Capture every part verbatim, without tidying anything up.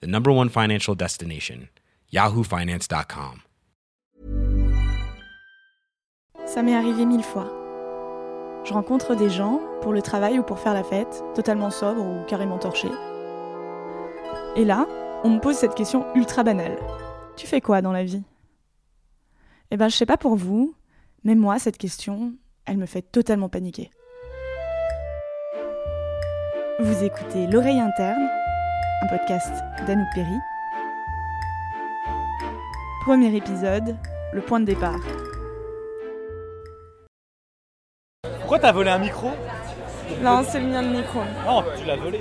the number one financial destination, yahoo finance dot com. Ça m'est arrivé mille fois. Je rencontre des gens, pour le travail ou pour faire la fête, totalement sobres ou carrément torchés. Et là, on me pose cette question ultra banale. Tu fais quoi dans la vie ? Eh ben, je sais pas pour vous, mais moi, cette question, elle me fait totalement paniquer. Vous écoutez L'Oreille Interne, un podcast d'Anouk Péri. Premier épisode, le point de départ. Pourquoi t'as volé un micro ? Non, c'est le mien de micro. Non, tu l'as volé.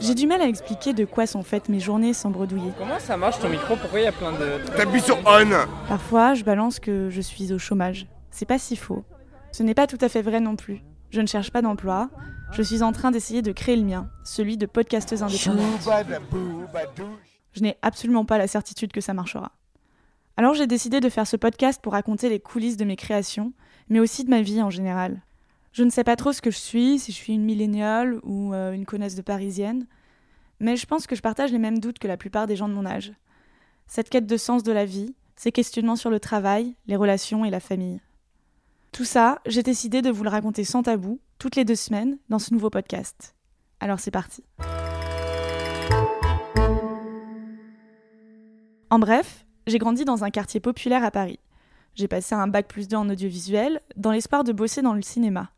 J'ai du mal à expliquer de quoi sont faites mes journées sans bredouiller. Comment ça marche ton micro ? Pourquoi il y a plein de... T'appuies sur on ! Parfois, je balance que je suis au chômage. C'est pas si faux. Ce n'est pas tout à fait vrai non plus. Je ne cherche pas d'emploi. Je suis en train d'essayer de créer le mien, celui de podcasteuse indépendante. Je n'ai absolument pas la certitude que ça marchera. Alors j'ai décidé de faire ce podcast pour raconter les coulisses de mes créations, mais aussi de ma vie en général. Je ne sais pas trop ce que je suis, si je suis une milléniale ou euh, une connasse de parisienne, mais je pense que je partage les mêmes doutes que la plupart des gens de mon âge. Cette quête de sens de la vie, ces questionnements sur le travail, les relations et la famille. Tout ça, j'ai décidé de vous le raconter sans tabou, toutes les deux semaines, dans ce nouveau podcast. Alors c'est parti. En bref, j'ai grandi dans un quartier populaire à Paris. J'ai passé un bac plus deux en audiovisuel, dans l'espoir de bosser dans le cinéma.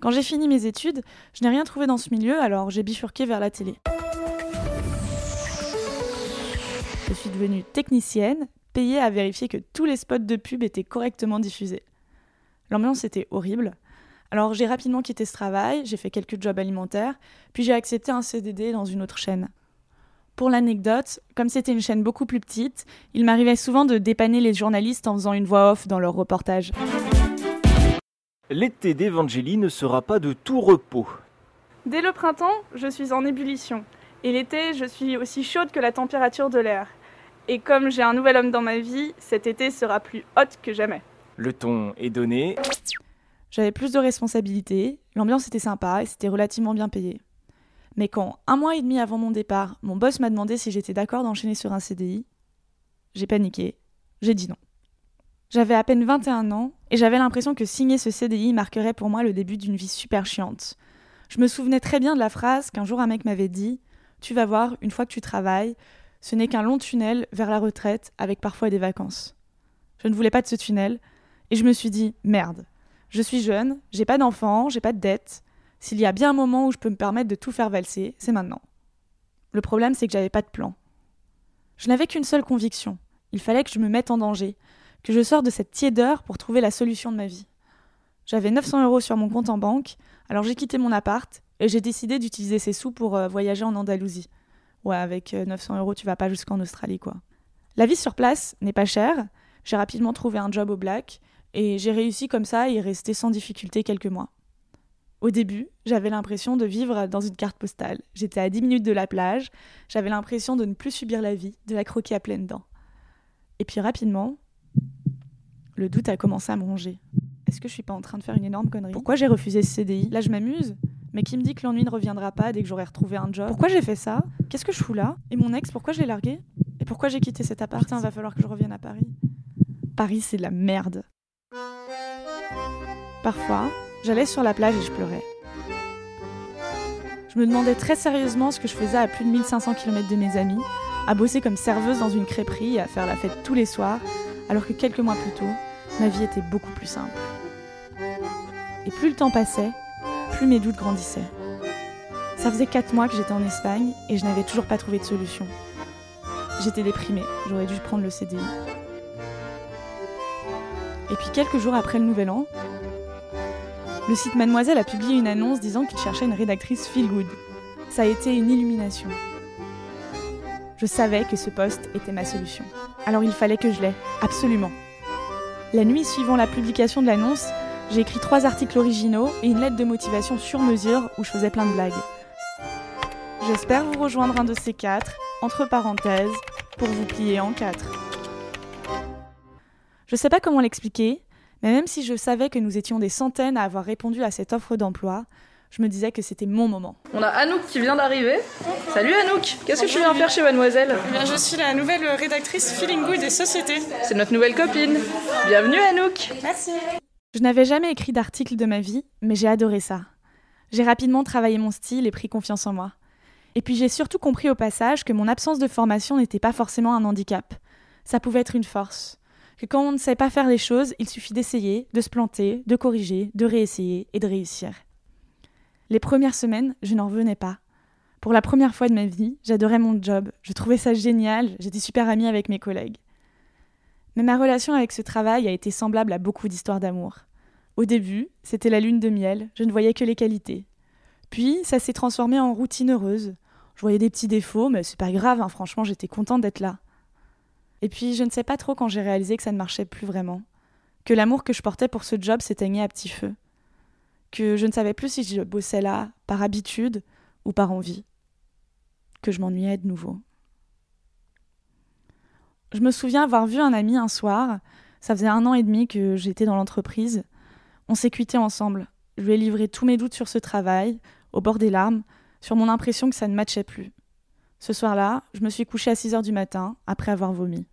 Quand j'ai fini mes études, je n'ai rien trouvé dans ce milieu, alors j'ai bifurqué vers la télé. Je suis devenue technicienne, payée à vérifier que tous les spots de pub étaient correctement diffusés. L'ambiance était horrible. Alors j'ai rapidement quitté ce travail, j'ai fait quelques jobs alimentaires, puis j'ai accepté un C D D dans une autre chaîne. Pour l'anecdote, comme c'était une chaîne beaucoup plus petite, il m'arrivait souvent de dépanner les journalistes en faisant une voix off dans leurs reportages. L'été d'Evangélie ne sera pas de tout repos. Dès le printemps, je suis en ébullition. Et l'été, je suis aussi chaude que la température de l'air. Et comme j'ai un nouvel homme dans ma vie, cet été sera plus hot que jamais. Le ton est donné. J'avais plus de responsabilités, l'ambiance était sympa et c'était relativement bien payé. Mais quand, un mois et demi avant mon départ, mon boss m'a demandé si j'étais d'accord d'enchaîner sur un C D I, j'ai paniqué, j'ai dit non. J'avais à peine vingt et un ans et j'avais l'impression que signer ce C D I marquerait pour moi le début d'une vie super chiante. Je me souvenais très bien de la phrase qu'un jour un mec m'avait dit « Tu vas voir, une fois que tu travailles, ce n'est qu'un long tunnel vers la retraite avec parfois des vacances. » Je ne voulais pas de ce tunnel. Et je me suis dit, merde, je suis jeune, j'ai pas d'enfants, j'ai pas de dettes. S'il y a bien un moment où je peux me permettre de tout faire valser, c'est maintenant. Le problème, c'est que j'avais pas de plan. Je n'avais qu'une seule conviction. Il fallait que je me mette en danger, que je sorte de cette tiédeur pour trouver la solution de ma vie. J'avais neuf cents euros sur mon compte en banque, alors j'ai quitté mon appart et j'ai décidé d'utiliser ces sous pour euh, voyager en Andalousie. Ouais, avec euh, neuf cents euros, tu vas pas jusqu'en Australie, quoi. La vie sur place n'est pas chère. J'ai rapidement trouvé un job au black et j'ai réussi comme ça à y rester sans difficulté quelques mois. Au début, j'avais l'impression de vivre dans une carte postale. J'étais à dix minutes de la plage, j'avais l'impression de ne plus subir la vie, de la croquer à pleines dents. Et puis rapidement, le doute a commencé à me ronger. Est-ce que je suis pas en train de faire une énorme connerie ? Pourquoi j'ai refusé ce C D I ? Là, je m'amuse, mais qui me dit que l'ennui ne reviendra pas dès que j'aurai retrouvé un job ? Pourquoi j'ai fait ça ? Qu'est-ce que je fous là ? Et mon ex, pourquoi je l'ai largué ? Et pourquoi j'ai quitté cet appart ? Putain, va falloir que je revienne à Paris. Paris, c'est de la merde. Parfois, j'allais sur la plage et je pleurais. Je me demandais très sérieusement ce que je faisais à plus de mille cinq cents kilomètres de mes amis, à bosser comme serveuse dans une crêperie et à faire la fête tous les soirs, alors que quelques mois plus tôt, ma vie était beaucoup plus simple. Et plus le temps passait, plus mes doutes grandissaient. Ça faisait quatre mois que j'étais en Espagne et je n'avais toujours pas trouvé de solution. J'étais déprimée, j'aurais dû prendre le C D I. Et puis quelques jours après le nouvel an, le site Mademoiselle a publié une annonce disant qu'il cherchait une rédactrice feel good. Ça a été une illumination. Je Je savais que ce poste était ma solution. Alors il fallait que je l'aie, absolument. La nuit suivant la publication de l'annonce, j'ai écrit trois articles originaux et une lettre de motivation sur mesure où je faisais plein de blagues. J'espère vous rejoindre un de ces quatre, entre parenthèses, pour vous plier en quatre. Je sais pas comment l'expliquer, mais même si je savais que nous étions des centaines à avoir répondu à cette offre d'emploi, je me disais que c'était mon moment. On a Anouk qui vient d'arriver. Bonjour. Salut Anouk, qu'est-ce que tu viens faire chez Mademoiselle ? Eh bien, je suis la nouvelle rédactrice Feeling Good et Société. C'est notre nouvelle copine. Bienvenue Anouk. Merci. Je n'avais jamais écrit d'article de ma vie, mais j'ai adoré ça. J'ai rapidement travaillé mon style et pris confiance en moi. Et puis j'ai surtout compris au passage que mon absence de formation n'était pas forcément un handicap. Ça pouvait être une force. Que quand on ne sait pas faire les choses, il suffit d'essayer, de se planter, de corriger, de réessayer et de réussir. Les premières semaines, je n'en revenais pas. Pour la première fois de ma vie, j'adorais mon job, je trouvais ça génial, j'étais super amie avec mes collègues. Mais ma relation avec ce travail a été semblable à beaucoup d'histoires d'amour. Au début, c'était la lune de miel, je ne voyais que les qualités. Puis, ça s'est transformé en routine heureuse. Je voyais des petits défauts, mais c'est pas grave, hein, franchement, j'étais contente d'être là. Et puis, je ne sais pas trop quand j'ai réalisé que ça ne marchait plus vraiment. Que l'amour que je portais pour ce job s'éteignait à petit feu. Que je ne savais plus si je bossais là, par habitude ou par envie. Que je m'ennuyais de nouveau. Je me souviens avoir vu un ami un soir, ça faisait un an et demi que j'étais dans l'entreprise. On s'est quittés ensemble. Je lui ai livré tous mes doutes sur ce travail, au bord des larmes, sur mon impression que ça ne matchait plus. Ce soir-là, je me suis couchée à six heures du matin, après avoir vomi.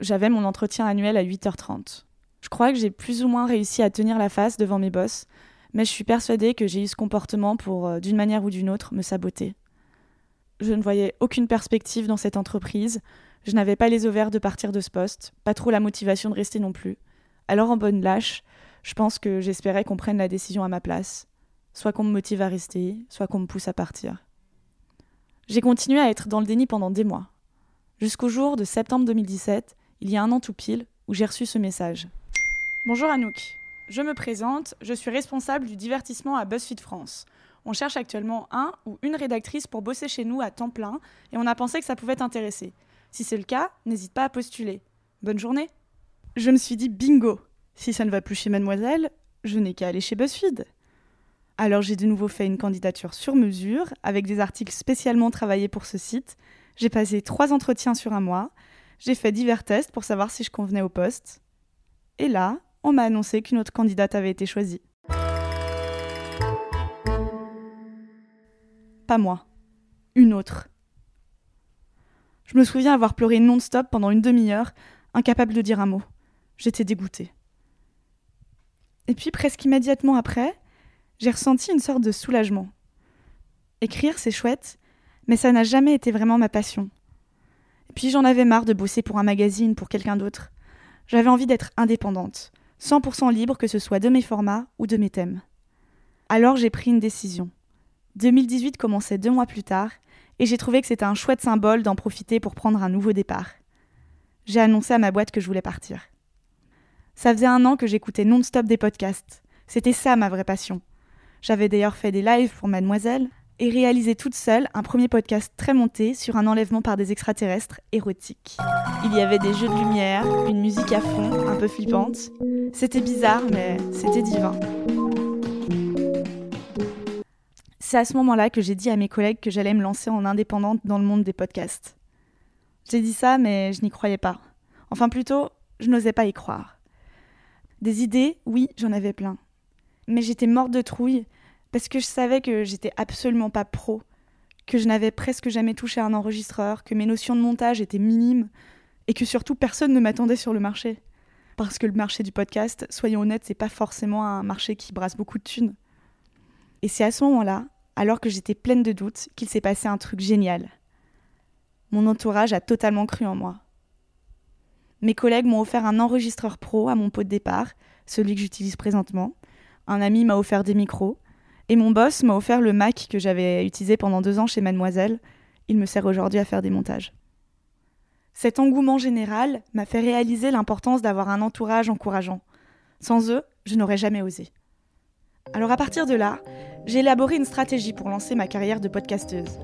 J'avais mon entretien annuel à huit heures trente. Je crois que j'ai plus ou moins réussi à tenir la face devant mes boss, mais je suis persuadée que j'ai eu ce comportement pour, d'une manière ou d'une autre, me saboter. Je ne voyais aucune perspective dans cette entreprise. Je n'avais pas les ovaires de partir de ce poste, pas trop la motivation de rester non plus. Alors en bonne lâche, je pense que j'espérais qu'on prenne la décision à ma place. Soit qu'on me motive à rester, soit qu'on me pousse à partir. J'ai continué à être dans le déni pendant des mois. Jusqu'au jour de septembre deux mille dix-sept, il y a un an tout pile, où j'ai reçu ce message. Bonjour Anouk, je me présente, je suis responsable du divertissement à BuzzFeed France. On cherche actuellement un ou une rédactrice pour bosser chez nous à temps plein et on a pensé que ça pouvait t'intéresser. Si c'est le cas, n'hésite pas à postuler. Bonne journée. Je me suis dit bingo. Si ça ne va plus chez Mademoiselle, je n'ai qu'à aller chez BuzzFeed. Alors j'ai de nouveau fait une candidature sur mesure, avec des articles spécialement travaillés pour ce site. J'ai passé trois entretiens sur un mois. J'ai fait divers tests pour savoir si je convenais au poste. Et là, on m'a annoncé qu'une autre candidate avait été choisie. Pas moi. Une autre. Je me souviens avoir pleuré non-stop pendant une demi-heure, incapable de dire un mot. J'étais dégoûtée. Et puis, presque immédiatement après, j'ai ressenti une sorte de soulagement. Écrire, c'est chouette, mais ça n'a jamais été vraiment ma passion. Et puis, j'en avais marre de bosser pour un magazine, pour quelqu'un d'autre. J'avais envie d'être indépendante, cent pour cent libre que ce soit de mes formats ou de mes thèmes. Alors, j'ai pris une décision. deux mille dix-huit commençait deux mois plus tard, et j'ai trouvé que c'était un chouette symbole d'en profiter pour prendre un nouveau départ. J'ai annoncé à ma boîte que je voulais partir. Ça faisait un an que j'écoutais non-stop des podcasts. C'était ça ma vraie passion. J'avais d'ailleurs fait des lives pour Mademoiselle et réalisé toute seule un premier podcast très monté sur un enlèvement par des extraterrestres érotiques. Il y avait des jeux de lumière, une musique à fond, un peu flippante. C'était bizarre, mais c'était divin. C'est à ce moment-là que j'ai dit à mes collègues que j'allais me lancer en indépendante dans le monde des podcasts. J'ai dit ça, mais je n'y croyais pas. Enfin plutôt, je n'osais pas y croire. Des idées, oui, j'en avais plein. Mais j'étais morte de trouille parce que je savais que j'étais absolument pas pro, que je n'avais presque jamais touché un enregistreur, que mes notions de montage étaient minimes et que surtout personne ne m'attendait sur le marché. Parce que le marché du podcast, soyons honnêtes, c'est pas forcément un marché qui brasse beaucoup de thunes. Et c'est à ce moment-là, alors que j'étais pleine de doutes, qu'il s'est passé un truc génial. Mon entourage a totalement cru en moi. Mes collègues m'ont offert un enregistreur pro à mon pot de départ, celui que j'utilise présentement. Un ami m'a offert des micros. Et mon boss m'a offert le Mac que j'avais utilisé pendant deux ans chez Mademoiselle. Il me sert aujourd'hui à faire des montages. Cet engouement général m'a fait réaliser l'importance d'avoir un entourage encourageant. Sans eux, je n'aurais jamais osé. Alors à partir de là, j'ai élaboré une stratégie pour lancer ma carrière de podcasteuse.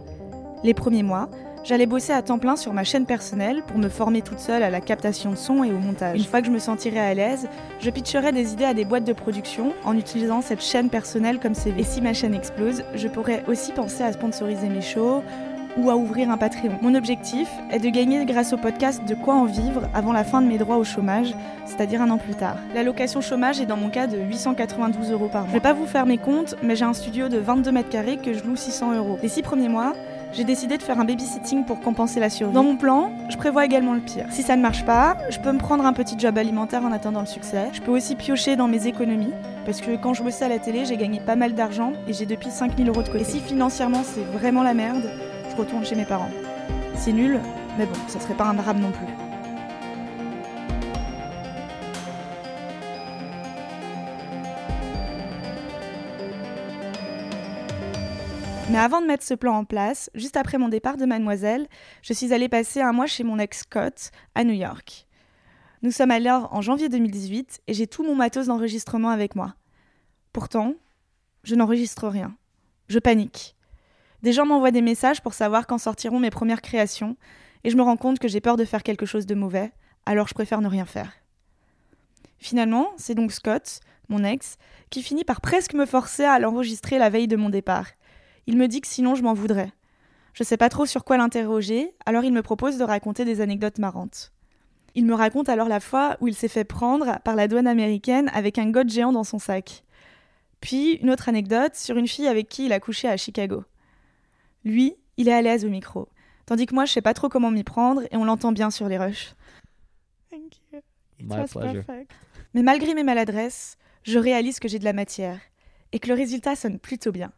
Les premiers mois, J'allais bosser à temps plein sur ma chaîne personnelle pour me former toute seule à la captation de son et au montage. Une fois que je me sentirais à l'aise, je pitcherais des idées à des boîtes de production en utilisant cette chaîne personnelle comme C V. Et si ma chaîne explose, je pourrais aussi penser à sponsoriser mes shows ou à ouvrir un Patreon. Mon objectif est de gagner grâce au podcast de quoi en vivre avant la fin de mes droits au chômage, c'est-à-dire un an plus tard. L'allocation chômage est dans mon cas de huit cent quatre-vingt-douze euros par mois. Je vais pas vous faire mes comptes, mais j'ai un studio de vingt-deux mètres carrés que je loue six cents euros. Les six premiers mois, j'ai décidé de faire un babysitting pour compenser la survie. Dans mon plan, je prévois également le pire. Si ça ne marche pas, je peux me prendre un petit job alimentaire en attendant le succès. Je peux aussi piocher dans mes économies, parce que quand je bossais à la télé, j'ai gagné pas mal d'argent et j'ai depuis cinq mille euros de côté. Et si financièrement c'est vraiment la merde, je retourne chez mes parents. C'est nul, mais bon, ça serait pas un drame non plus. Mais avant de mettre ce plan en place, juste après mon départ de Mademoiselle, je suis allée passer un mois chez mon ex Scott, à New York. Nous sommes alors en janvier deux mille dix-huit et j'ai tout mon matos d'enregistrement avec moi. Pourtant, je n'enregistre rien. Je panique. Des gens m'envoient des messages pour savoir quand sortiront mes premières créations et je me rends compte que j'ai peur de faire quelque chose de mauvais, alors je préfère ne rien faire. Finalement, c'est donc Scott, mon ex, qui finit par presque me forcer à l'enregistrer la veille de mon départ. Il me dit que sinon je m'en voudrais. Je sais pas trop sur quoi l'interroger, alors il me propose de raconter des anecdotes marrantes. Il me raconte alors la fois où il s'est fait prendre par la douane américaine avec un god géant dans son sac. Puis une autre anecdote sur une fille avec qui il a couché à Chicago. Lui, il est à l'aise au micro, tandis que moi je sais pas trop comment m'y prendre et on l'entend bien sur les rushs. Thank you. It was perfect. Mais malgré mes maladresses, je réalise que j'ai de la matière et que le résultat sonne plutôt bien.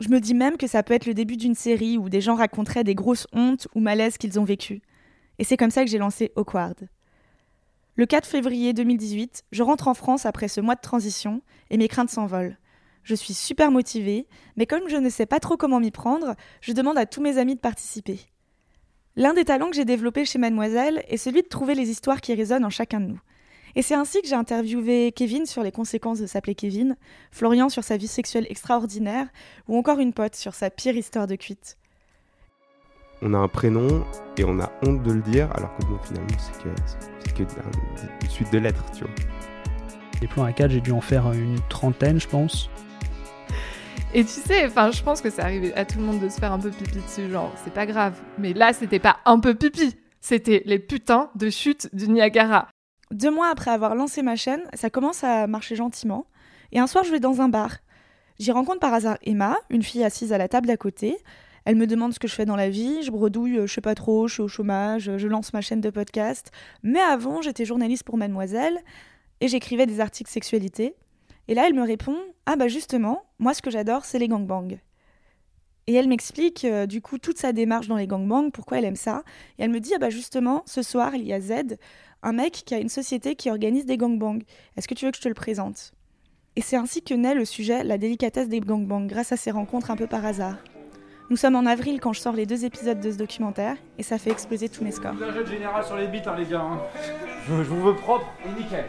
Je me dis même que ça peut être le début d'une série où des gens raconteraient des grosses hontes ou malaises qu'ils ont vécus. Et c'est comme ça que j'ai lancé Awkward. Le quatre février deux mille dix-huit, je rentre en France après ce mois de transition et mes craintes s'envolent. Je suis super motivée, mais comme je ne sais pas trop comment m'y prendre, je demande à tous mes amis de participer. L'un des talents que j'ai développé chez Mademoiselle est celui de trouver les histoires qui résonnent en chacun de nous. Et c'est ainsi que j'ai interviewé Kevin sur les conséquences de s'appeler Kevin, Florian sur sa vie sexuelle extraordinaire, ou encore une pote sur sa pire histoire de cuite. On a un prénom et on a honte de le dire, alors que bon, finalement, c'est que, c'est que une suite de lettres, tu vois. Les plans A quatre, j'ai dû en faire une trentaine, je pense. Et tu sais, enfin, je pense que ça arrivait à tout le monde de se faire un peu pipi dessus, genre, c'est pas grave. Mais là, c'était pas un peu pipi, c'était les putains de chutes du Niagara. Deux mois après avoir lancé ma chaîne, ça commence à marcher gentiment. Et un soir, je vais dans un bar. J'y rencontre par hasard Emma, une fille assise à la table d'à côté. Elle me demande ce que je fais dans la vie. Je bredouille, je sais pas trop, je suis au chômage, je lance ma chaîne de podcast. Mais avant, j'étais journaliste pour Mademoiselle et j'écrivais des articles sexualité. Et là, elle me répond « Ah bah justement, moi ce que j'adore, c'est les gangbangs ». Et elle m'explique euh, du coup toute sa démarche dans les gangbangs, pourquoi elle aime ça. Et elle me dit « Ah bah justement, ce soir, il y a Z ». Un mec qui a une société qui organise des gangbangs. Est-ce que tu veux que je te le présente ? Et c'est ainsi que naît le sujet, la délicatesse des gangbangs, grâce à ces rencontres un peu par hasard. Nous sommes en avril quand je sors les deux épisodes de ce documentaire, et ça fait exploser tous mes scores. La jette générale sur les bites, hein, les gars. Hein. Je, je vous veux propre et nickel.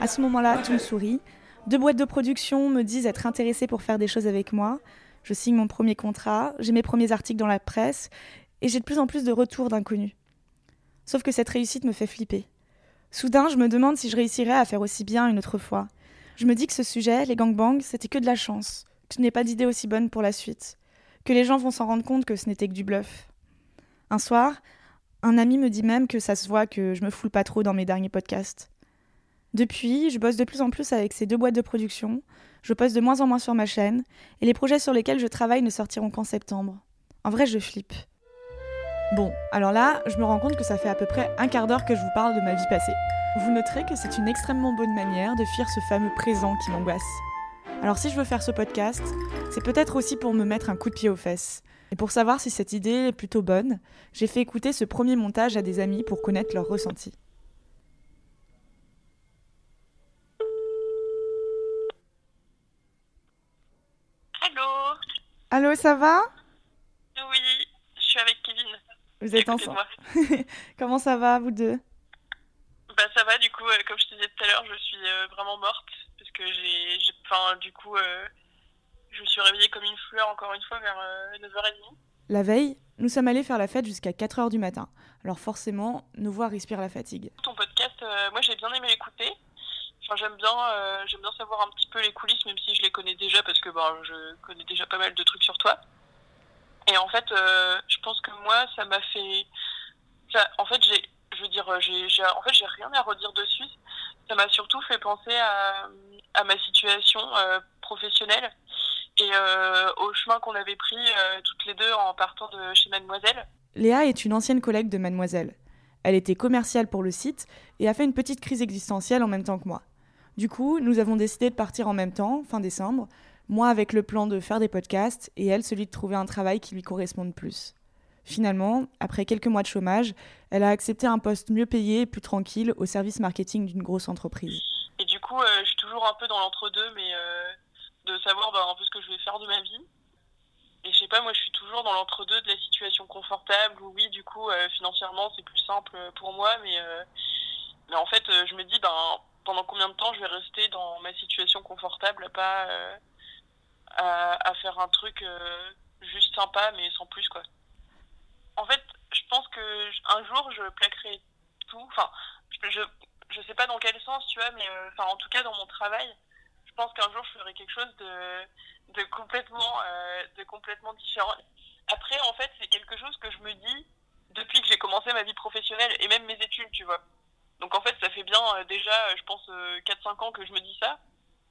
À ce moment-là, tout me sourit. Deux boîtes de production me disent être intéressées pour faire des choses avec moi. Je signe mon premier contrat, j'ai mes premiers articles dans la presse, et j'ai de plus en plus de retours d'inconnus. Sauf que cette réussite me fait flipper. Soudain, je me demande si je réussirais à faire aussi bien une autre fois. Je me dis que ce sujet, les gangbangs, c'était que de la chance, que je n'ai pas d'idée aussi bonne pour la suite, que les gens vont s'en rendre compte que ce n'était que du bluff. Un soir, un ami me dit même que ça se voit que je me foule pas trop dans mes derniers podcasts. Depuis, je bosse de plus en plus avec ces deux boîtes de production, je poste de moins en moins sur ma chaîne, et les projets sur lesquels je travaille ne sortiront qu'en septembre. En vrai, je flippe. Bon, alors là, je me rends compte que ça fait à peu près un quart d'heure que je vous parle de ma vie passée. Vous noterez que c'est une extrêmement bonne manière de fuir ce fameux présent qui m'angoisse. Alors si je veux faire ce podcast, c'est peut-être aussi pour me mettre un coup de pied aux fesses. Et pour savoir si cette idée est plutôt bonne, j'ai fait écouter ce premier montage à des amis pour connaître leur ressenti. Allô ? Allô, ça va ? Vous êtes ensemble. Comment ça va, vous deux ? Bah ça va, du coup, euh, comme je te disais tout à l'heure, je suis euh, vraiment morte parce que j'ai, j'ai enfin, du coup, euh, je me suis réveillée comme une fleur encore une fois vers euh, neuf heures trente. La veille, nous sommes allés faire la fête jusqu'à quatre heures du matin. Alors forcément, nos voix respirent la fatigue. Ton podcast, euh, moi j'ai bien aimé l'écouter. Enfin, j'aime bien, euh, j'aime bien savoir un petit peu les coulisses, même si je les connais déjà, parce que bah, je connais déjà pas mal de trucs sur toi. Et en fait, euh, je pense que moi, ça m'a fait... Ça, en fait, j'ai, je veux dire, j'ai, j'ai, en fait, j'ai rien à redire dessus. Ça m'a surtout fait penser à, à ma situation euh, professionnelle et euh, au chemin qu'on avait pris euh, toutes les deux en partant de chez Mademoiselle. Léa est une ancienne collègue de Mademoiselle. Elle était commerciale pour le site et a fait une petite crise existentielle en même temps que moi. Du coup, nous avons décidé de partir en même temps, fin décembre, moi avec le plan de faire des podcasts et elle celui de trouver un travail qui lui corresponde plus. Finalement, après quelques mois de chômage, elle a accepté un poste mieux payé et plus tranquille au service marketing d'une grosse entreprise. Et du coup, euh, je suis toujours un peu dans l'entre-deux, mais euh, de savoir bah, un peu ce que je vais faire de ma vie. Et je sais pas, moi je suis toujours dans l'entre-deux de la situation confortable, où oui, du coup, euh, financièrement c'est plus simple pour moi, mais, euh, mais en fait, euh, je me dis, ben, pendant combien de temps je vais rester dans ma situation confortable, pas euh, à, à faire un truc euh, juste sympa, mais sans plus, quoi. En fait, je pense qu'un jour, je plaquerai tout. Enfin, je je sais pas dans quel sens, tu vois, mais euh, enfin, en tout cas, dans mon travail, je pense qu'un jour, je ferai quelque chose de, de, complètement, euh, de complètement différent. Après, en fait, c'est quelque chose que je me dis depuis que j'ai commencé ma vie professionnelle et même mes études, tu vois. Donc, en fait, ça fait bien euh, déjà, je pense, euh, quatre à cinq ans que je me dis ça,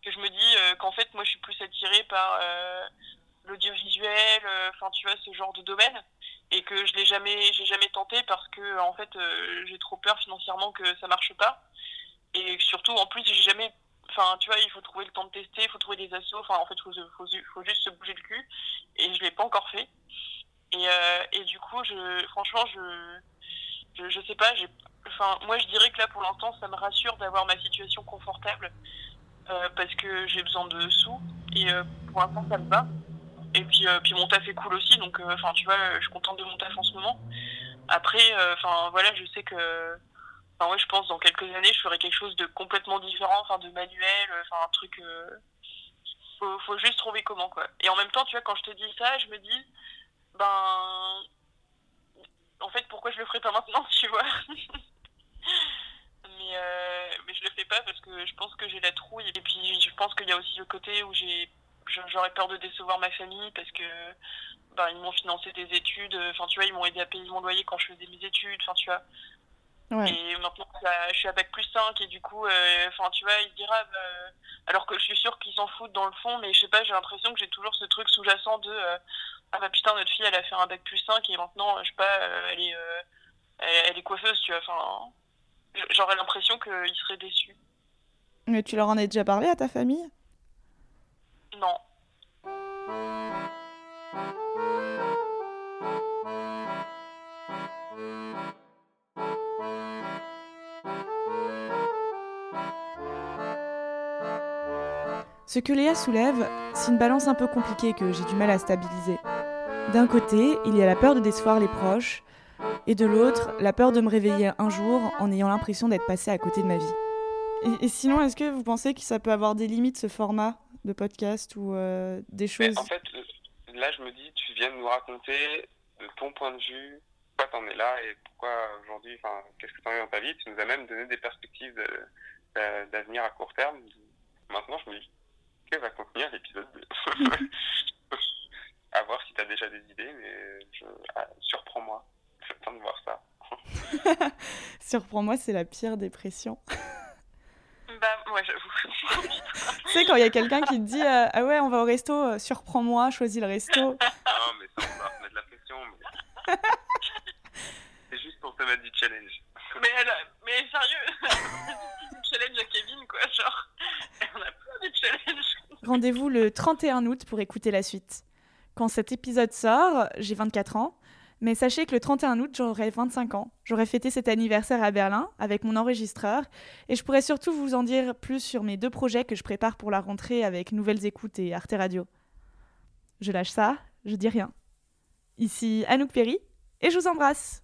que je me dis euh, qu'en fait, moi, je suis plus attirée par euh, l'audiovisuel, enfin, euh, tu vois, ce genre de domaine. Et que je l'ai jamais, j'ai jamais tenté parce que en fait euh, j'ai trop peur financièrement que ça marche pas. Et surtout en plus j'ai jamais, enfin tu vois, il faut trouver le temps de tester, il faut trouver des assos, enfin en fait faut, faut faut juste se bouger le cul. Et je l'ai pas encore fait. Et euh, et du coup je, franchement je, je, je sais pas, j'ai, enfin moi je dirais que là pour l'instant ça me rassure d'avoir ma situation confortable euh, parce que j'ai besoin de sous et euh, pour l'instant ça me va. Et puis, euh, puis mon taf est cool aussi, donc enfin euh, tu vois, je suis contente de mon taf en ce moment. Après, enfin euh, voilà, je sais que, enfin ouais, je pense dans quelques années, je ferai quelque chose de complètement différent, enfin de manuel, enfin un truc. Euh, faut, faut juste trouver comment quoi. Et en même temps, tu vois, quand je te dis ça, je me dis, ben, en fait, pourquoi je le ferais pas maintenant, tu vois. mais euh, mais je le fais pas parce que je pense que j'ai la trouille. Et puis je pense qu'il y a aussi le côté où j'ai J'aurais peur de décevoir ma famille parce que ben, ils m'ont financé des études, enfin tu vois, ils m'ont aidé à payer mon loyer quand je faisais mes études, enfin tu vois. Ouais. Et maintenant je suis à bac plus cinq et du coup, enfin euh, tu vois, ils se diront, ah, bah, alors que je suis sûre qu'ils s'en foutent dans le fond, mais je sais pas, j'ai l'impression que j'ai toujours ce truc sous-jacent de euh, ah bah putain, notre fille elle a fait un bac plus cinq et maintenant, je sais pas, elle est, euh, elle, elle est coiffeuse, tu vois, enfin j'aurais l'impression qu'ils seraient déçus. Mais tu leur en as déjà parlé à ta famille ? Non. Ce que Léa soulève, c'est une balance un peu compliquée que j'ai du mal à stabiliser. D'un côté, il y a la peur de décevoir les proches, et de l'autre, la peur de me réveiller un jour en ayant l'impression d'être passée à côté de ma vie. Et, et sinon, est-ce que vous pensez que ça peut avoir des limites, ce format de podcast ou euh, des choses... Mais en fait, là, je me dis, tu viens de nous raconter de ton point de vue, pourquoi t'en es là et pourquoi aujourd'hui, enfin, qu'est-ce que t'en es dans ta vie. Tu nous as même donné des perspectives de, de, d'avenir à court terme. Maintenant, je me dis, que va contenir l'épisode deux? À voir si t'as déjà des idées, mais je... ah, surprends-moi. J'ai le temps de voir ça. Surprends-moi, c'est la pire dépression. Bah, ouais, j'avoue. Tu sais, quand il y a quelqu'un qui te dit euh, ah ouais, on va au resto, euh, surprends-moi, choisis le resto. Non, mais ça, on va remettre la pression. Mais... c'est juste pour te mettre du challenge. Mais, elle, mais sérieux, du challenge à Kevin, quoi. Genre, on a plein de challenges. Rendez-vous le trente et un août pour écouter la suite. Quand cet épisode sort, j'ai vingt-quatre ans. Mais sachez que le trente et un août, j'aurai vingt-cinq ans. J'aurai fêté cet anniversaire à Berlin avec mon enregistreur et je pourrai surtout vous en dire plus sur mes deux projets que je prépare pour la rentrée avec Nouvelles Écoutes et Arte Radio. Je lâche ça, je dis rien. Ici Anouk Péri et je vous embrasse.